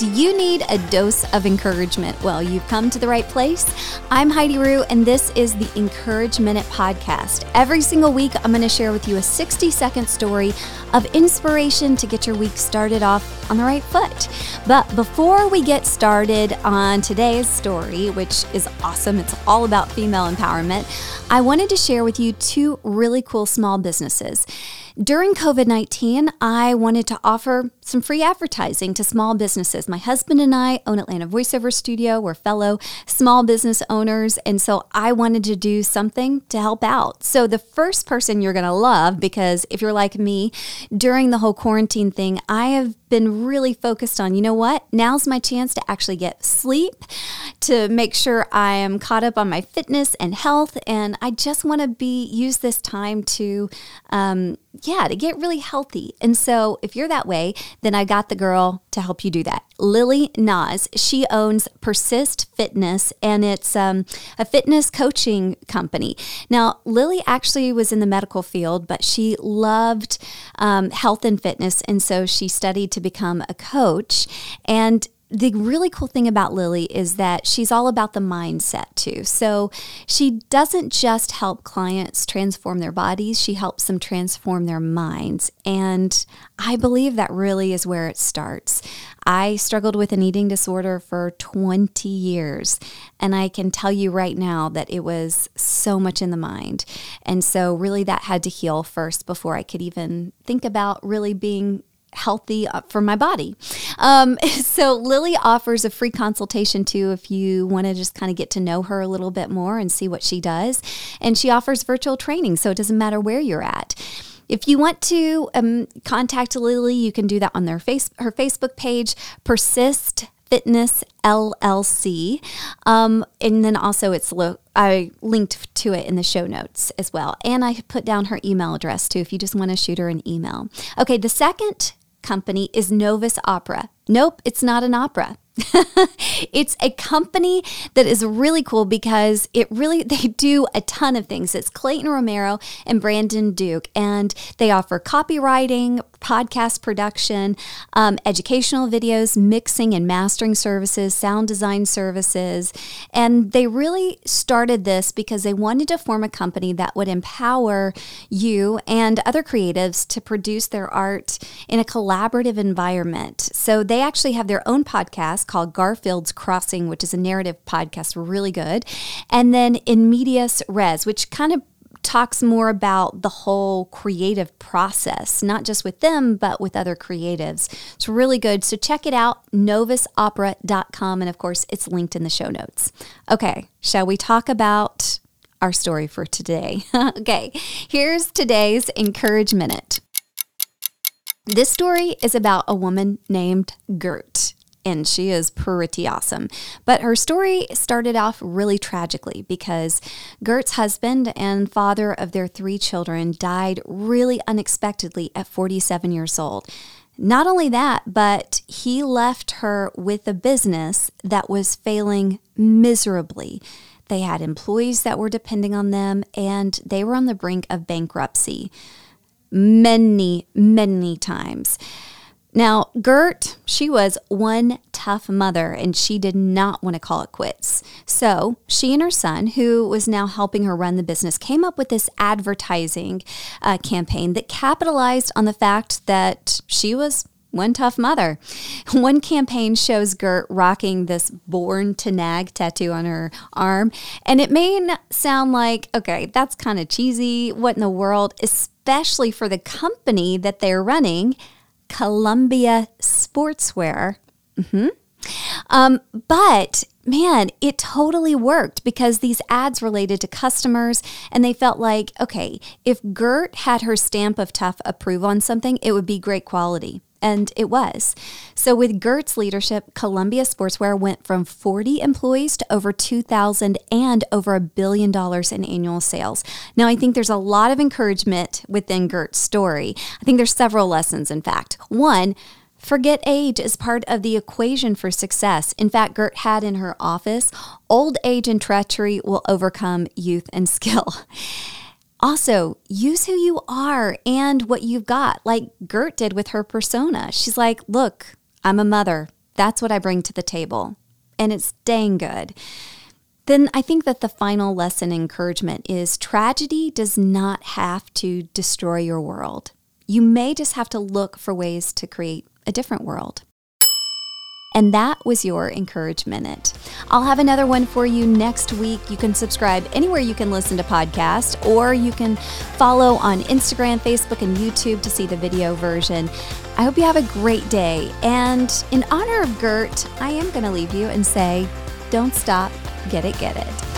Do you need a dose of encouragement? Well, you've come to the right place. I'm Heidi Rue, and this is the Encourage Minute Podcast. Every single week, I'm going to share with you a 60-second story of inspiration to get your week started off on the right foot. But before we get started on today's story, which is awesome, it's all about female empowerment, I wanted to share with you two really cool small businesses. During COVID-19, I wanted to offer some free advertising to small businesses. My husband and I own Atlanta VoiceOver Studio. We're fellow small business owners, and so I wanted to do something to help out. So the first person you're going to love, because if you're like me, during the whole quarantine thing, I have been really focused on, you know what, now's my chance to actually get sleep, to make sure I am caught up on my fitness and health, and I just want to use this time to get really healthy. And so if you're that way, then I got the girl to help you do that. Lily Nas. She owns Persist Fitness, and it's a fitness coaching company. Now, Lily actually was in the medical field, but she loved health and fitness, and so she studied to become a coach. And the really cool thing about Lily is that she's all about the mindset too. So she doesn't just help clients transform their bodies, she helps them transform their minds. And I believe that really is where it starts. I struggled with an eating disorder for 20 years, and I can tell you right now that it was so much in the mind. And so really that had to heal first before I could even think about really being healthy for my body. So Lily offers a free consultation too if you want to just kind of get to know her a little bit more and see what she does. And she offers virtual training, so it doesn't matter where you're at. If you want to contact Lily, you can do that on her Facebook page, Persist Fitness LLC. And then also it's I linked to it in the show notes as well. And I put down her email address too if you just want to shoot her an email. Okay, the second company is Novus Opera. Nope, it's not an opera. It's a company that is really cool because they do a ton of things. It's Clayton Romero and Brandon Duke, and they offer copywriting, podcast production, educational videos, mixing and mastering services, sound design services. And they really started this because they wanted to form a company that would empower you and other creatives to produce their art in a collaborative environment. So they actually have their own podcast called Garfield's Crossing, which is a narrative podcast, really good. And then In Medias Res, which kind of talks more about the whole creative process, not just with them, but with other creatives. It's really good. So check it out, novusopera.com. And of course, it's linked in the show notes. Okay, shall we talk about our story for today? Okay, here's today's Encourage Minute. This story is about a woman named Gert, and she is pretty awesome. But her story started off really tragically because Gert's husband and father of their three children died really unexpectedly at 47 years old. Not only that, but he left her with a business that was failing miserably. They had employees that were depending on them, and they were on the brink of bankruptcy many, many times. Now, Gert, she was one tough mother, and she did not want to call it quits. So she and her son, who was now helping her run the business, came up with this advertising campaign that capitalized on the fact that she was one tough mother. One campaign shows Gert rocking this Born to Nag tattoo on her arm, and it may sound like, okay, that's kind of cheesy. What in the world? Especially for the company that they're running, Columbia Sportswear. But man, it totally worked because these ads related to customers, and they felt like, okay, if Gert had her stamp of tough approve on something, it would be great quality. And it was. So with Gert's leadership, Columbia Sportswear went from 40 employees to over 2,000 and over $1 billion in annual sales. Now, I think there's a lot of encouragement within Gert's story. I think there's several lessons, in fact. One, forget age as part of the equation for success. In fact, Gert had in her office, old age and treachery will overcome youth and skill. Also, use who you are and what you've got, like Gert did with her persona. She's like, look, I'm a mother. That's what I bring to the table, and it's dang good. Then I think that the final lesson encouragement is tragedy does not have to destroy your world. You may just have to look for ways to create a different world. And that was your Encourage Minute. I'll have another one for you next week. You can subscribe anywhere you can listen to podcasts, or you can follow on Instagram, Facebook, and YouTube to see the video version. I hope you have a great day. And in honor of Gert, I am going to leave you and say, don't stop, get it, get it.